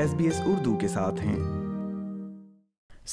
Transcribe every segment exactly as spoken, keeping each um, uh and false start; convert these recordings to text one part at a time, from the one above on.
S B S Urdu کے ساتھ ہیں۔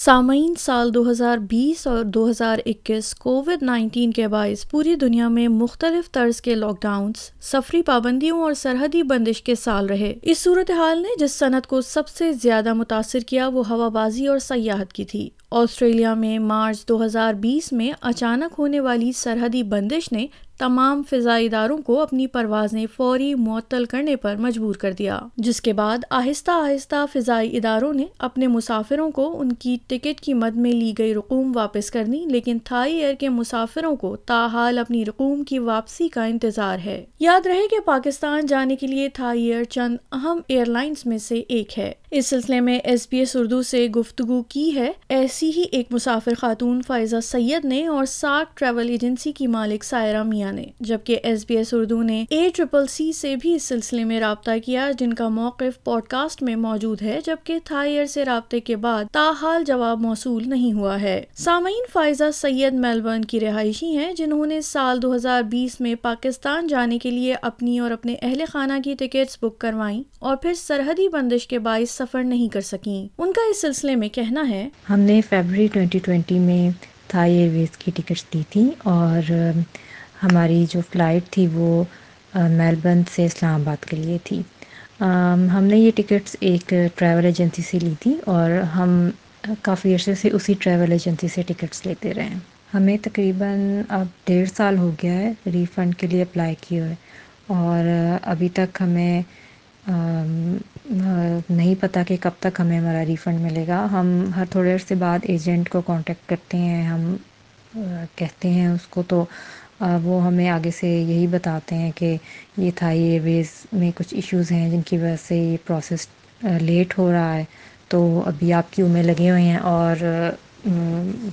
سامعین، سال دو ہزار بیس اور دو ہزار اکیس کووڈ نائنٹین کے باعث پوری دنیا میں مختلف طرز کے لاک ڈاؤنز، سفری پابندیوں اور سرحدی بندش کے سال رہے۔ اس صورتحال نے جس صنعت کو سب سے زیادہ متاثر کیا وہ ہوا بازی اور سیاحت کی تھی۔ آسٹریلیا میں مارچ دو ہزار بیس میں اچانک ہونے والی سرحدی بندش نے تمام فضائی اداروں کو اپنی پروازیں فوری معطل کرنے پر مجبور کر دیا، جس کے بعد آہستہ آہستہ فضائی اداروں نے اپنے مسافروں کو ان کی ٹکٹ کی مد میں لی گئی رقوم واپس کرنی، لیکن تھائی ایئر کے مسافروں کو تاحال اپنی رقوم کی واپسی کا انتظار ہے۔ یاد رہے کہ پاکستان جانے کے لیے تھائی ایئر چند اہم ایئر لائنز میں سے ایک ہے۔ اس سلسلے میں ایس بی ایس اردو سے گفتگو کی ہے ایسی ہی ایک مسافر خاتون فائزہ سید نے اور ساک ٹریول ایجنسی کی مالک سائرہ میاں نے، جبکہ ایس بی ایس اردو نے اے ٹریپل سی سے بھی اس سلسلے میں رابطہ کیا، جن کا موقف پوڈ کاسٹ میں موجود ہے، جبکہ تھائی ایئر سے رابطے کے بعد تاحال جواب موصول نہیں ہوا ہے۔ سامعین، فائزہ سید میلبرن کی رہائشی ہیں، جنہوں نے سال دو ہزار بیس میں پاکستان جانے کے لیے اپنی اور اپنے اہل خانہ کی ٹکٹس بک کروائیں اور پھر سرحدی بندش کے باعث سفر نہیں کر سکیں۔ ان کا اس سلسلے میں کہنا ہے، ہم نے فروری ٹوئنٹی ٹوئنٹی میں تھائی ایئر ویز کی ٹکٹس دی تھی اور ہماری جو فلائٹ تھی وہ میلبرن سے اسلام آباد کے لیے تھی۔ ہم نے یہ ٹکٹس ایک ٹریول ایجنسی سے لی تھی اور ہم کافی عرصے سے اسی ٹریول ایجنسی سے ٹکٹس لیتے رہے ہیں۔ ہمیں تقریباً اب ڈیڑھ سال ہو گیا ہے ریفنڈ کے لیے اپلائی کیے ہوئے، اور ابھی تک ہمیں نہیں پتہ کہ کب تک ہمیں ہمارا ریفنڈ ملے گا۔ ہم ہر تھوڑے عرصے بعد ایجنٹ کو کانٹیکٹ کرتے ہیں، ہم کہتے ہیں اس کو، تو وہ ہمیں آگے سے یہی بتاتے ہیں کہ یہ تھائی ایئر ویز میں کچھ ایشوز ہیں جن کی وجہ سے یہ پروسیس لیٹ ہو رہا ہے، تو ابھی آپ کیوں میں لگے ہوئے ہیں، اور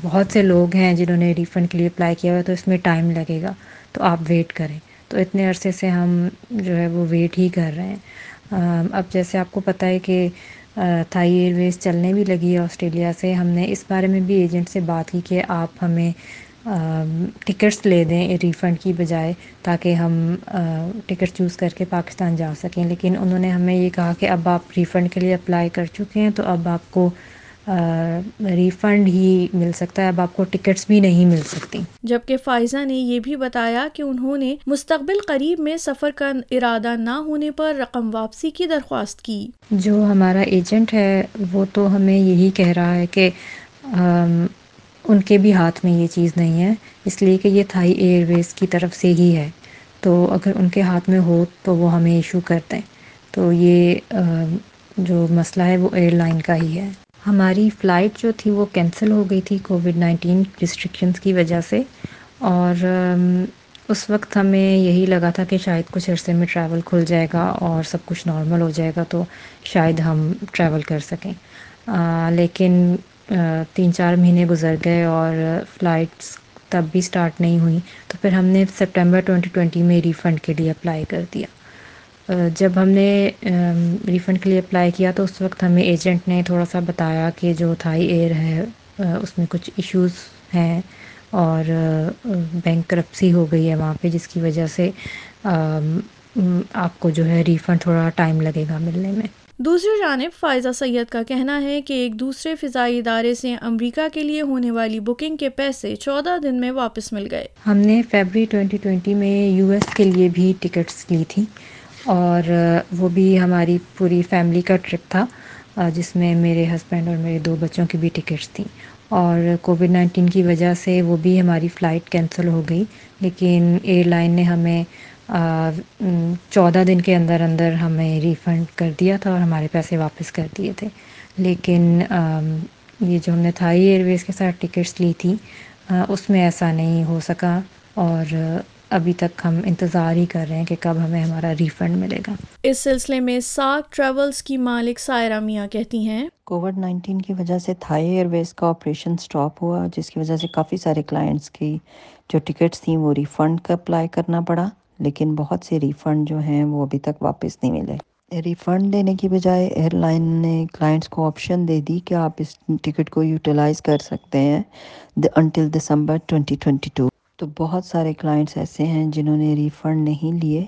بہت سے لوگ ہیں جنہوں نے ریفنڈ کے لیے اپلائی کیا ہوا ہے، تو اس میں ٹائم لگے گا، تو آپ ویٹ کریں۔ تو اتنے عرصے سے ہم جو ہے وہ ویٹ ہی کر رہے ہیں۔ اب جیسے آپ کو پتہ ہے کہ تھائی ایئر ویز چلنے بھی لگی ہے آسٹریلیا سے، ہم نے اس بارے میں بھی ایجنٹ سے بات کی کہ آپ ہمیں ٹکٹس لے دیں ریفنڈ کی بجائے، تاکہ ہم ٹکٹ چوز کر کے پاکستان جا سکیں، لیکن انہوں نے ہمیں یہ کہا کہ اب آپ ریفنڈ کے لیے اپلائی کر چکے ہیں، تو اب آپ کو ریفنڈ ہی مل سکتا ہے، اب آپ کو ٹکٹس بھی نہیں مل سکتی۔ جبکہ فائزہ نے یہ بھی بتایا کہ انہوں نے مستقبل قریب میں سفر کا ارادہ نہ ہونے پر رقم واپسی کی درخواست کی۔ جو ہمارا ایجنٹ ہے وہ تو ہمیں یہی کہہ رہا ہے کہ ان کے بھی ہاتھ میں یہ چیز نہیں ہے، اس لیے کہ یہ تھائی ایئر ویز کی طرف سے ہی ہے، تو اگر ان کے ہاتھ میں ہو تو وہ ہمیں ایشو کرتے ہیں، تو یہ جو مسئلہ ہے وہ ایئر لائن کا ہی ہے۔ ہماری فلائٹ جو تھی وہ کینسل ہو گئی تھی کووڈ نائنٹین ریسٹرکشنز کی وجہ سے، اور اس وقت ہمیں یہی لگا تھا کہ شاید کچھ عرصے میں ٹریول کھل جائے گا اور سب کچھ نارمل ہو جائے گا، تو شاید ہم ٹریول کر سکیں، لیکن تین چار مہینے گزر گئے اور فلائٹس تب بھی سٹارٹ نہیں ہوئی، تو پھر ہم نے سپٹمبر ٹوئنٹی ٹوئنٹی میں ریفنڈ کے لیے اپلائی کر دیا۔ جب ہم نے ریفنڈ کے لیے اپلائی کیا تو اس وقت ہمیں ایجنٹ نے تھوڑا سا بتایا کہ جو تھائی ایئر ہے اس میں کچھ ایشوز ہیں اور بینک کرپسی ہو گئی ہے وہاں پہ، جس کی وجہ سے آپ کو جو ہے ریفنڈ تھوڑا ٹائم لگے گا ملنے میں۔ دوسری جانب فائزہ سید کا کہنا ہے کہ ایک دوسرے فضائی ادارے سے امریکہ کے لیے ہونے والی بکنگ کے پیسے چودہ دن میں واپس مل گئے۔ ہم نے فروری ٹوئنٹی ٹوئنٹی میں یو ایس کے لیے بھی ٹکٹس لی تھی، اور وہ بھی ہماری پوری فیملی کا ٹرپ تھا، جس میں میرے ہسبینڈ اور میرے دو بچوں کی بھی ٹکٹس تھیں، اور کووڈ نائنٹین کی وجہ سے وہ بھی ہماری فلائٹ کینسل ہو گئی، لیکن ایئر لائن نے ہمیں چودہ دن کے اندر اندر ہمیں ریفنڈ کر دیا تھا اور ہمارے پیسے واپس کر دیے تھے۔ لیکن یہ جو ہم نے تھائی ایئر ویز کے ساتھ ٹکٹس لی تھی اس میں ایسا نہیں ہو سکا، اور ابھی تک ہم انتظار ہی کر رہے ہیں کہ کب ہمیں ہمارا ریفنڈ ملے گا۔ اس سلسلے میں ساک ٹریولز کی مالک سائرہ میاں کہتی ہیں، کووڈ نائنٹین کی وجہ سے تھائی ایئر ویز کا آپریشن سٹاپ ہوا، جس کی وجہ سے کافی سارے کلائنٹس کی جو ٹکٹس تھیں وہ ریفنڈ کا اپلائی کرنا پڑا، لیکن بہت سے ریفنڈ جو ہیں وہ ابھی تک واپس نہیں ملے۔ ریفنڈ دینے کی بجائے ایئر لائن نے کلائنٹس کو آپشن دے دی کہ آپ اس ٹکٹ کو یوٹیلائز کر سکتے ہیں انٹل دسمبر ٹوئنٹی ٹوئنٹی ٹو، تو بہت سارے کلائنٹس ایسے ہیں جنہوں نے ریفنڈ نہیں لیے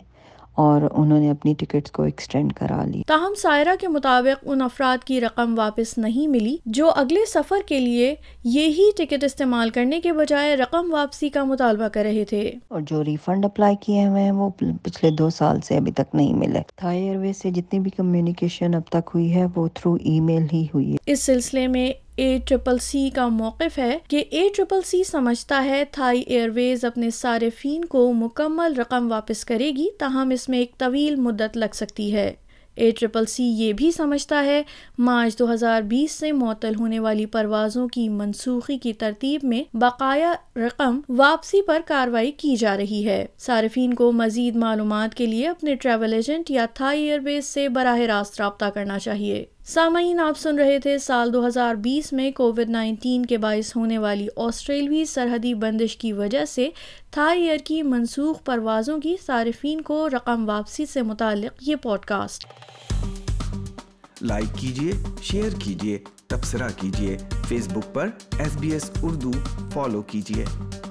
اور انہوں نے اپنی ٹکٹس کو ایکسٹینڈ کرا لی. تاہم سائرہ کے مطابق ان افراد کی رقم واپس نہیں ملی جو اگلے سفر کے لیے یہی ٹکٹ استعمال کرنے کے بجائے رقم واپسی کا مطالبہ کر رہے تھے, اور جو ریفنڈ اپلائی کیے ہوئے ہیں وہ پچھلے دو سال سے ابھی تک نہیں ملے. تھائی ایئر ویز سے جتنی بھی کمیونیکیشن اب تک ہوئی ہے وہ تھرو ای میل ہی ہوئی ہے. اس سلسلے میں اے ٹرپل سی کا موقف ہے کہ اے ٹرپل سی سمجھتا ہے تھائی ایئر ویز اپنے صارفین کو مکمل رقم واپس کرے گی, تاہم اس میں ایک طویل مدت لگ سکتی ہے. اے ٹرپل سی یہ بھی سمجھتا ہے مارچ دو ہزار بیس سے معطل ہونے والی پروازوں کی منسوخی کی ترتیب میں بقایا رقم واپسی پر کارروائی کی جا رہی ہے. صارفین کو مزید معلومات کے لیے اپنے ٹریول ایجنٹ یا تھائی ایئر ویز سے براہ راست رابطہ کرنا چاہیے. سامعین, آپ سن رہے تھے سال دو ہزار بیس میں کووڈ نائنٹین کے باعث ہونے والی آسٹریلوی سرحدی بندش کی وجہ سے تھائی ایئر کی منسوخ پروازوں کی صارفین کو رقم واپسی سے متعلق یہ پوڈ کاسٹ. لائک کیجیے, شیئر کیجیے, تبصرہ کیجیے. فیس بک پر S B S Urdu follow کیجیے.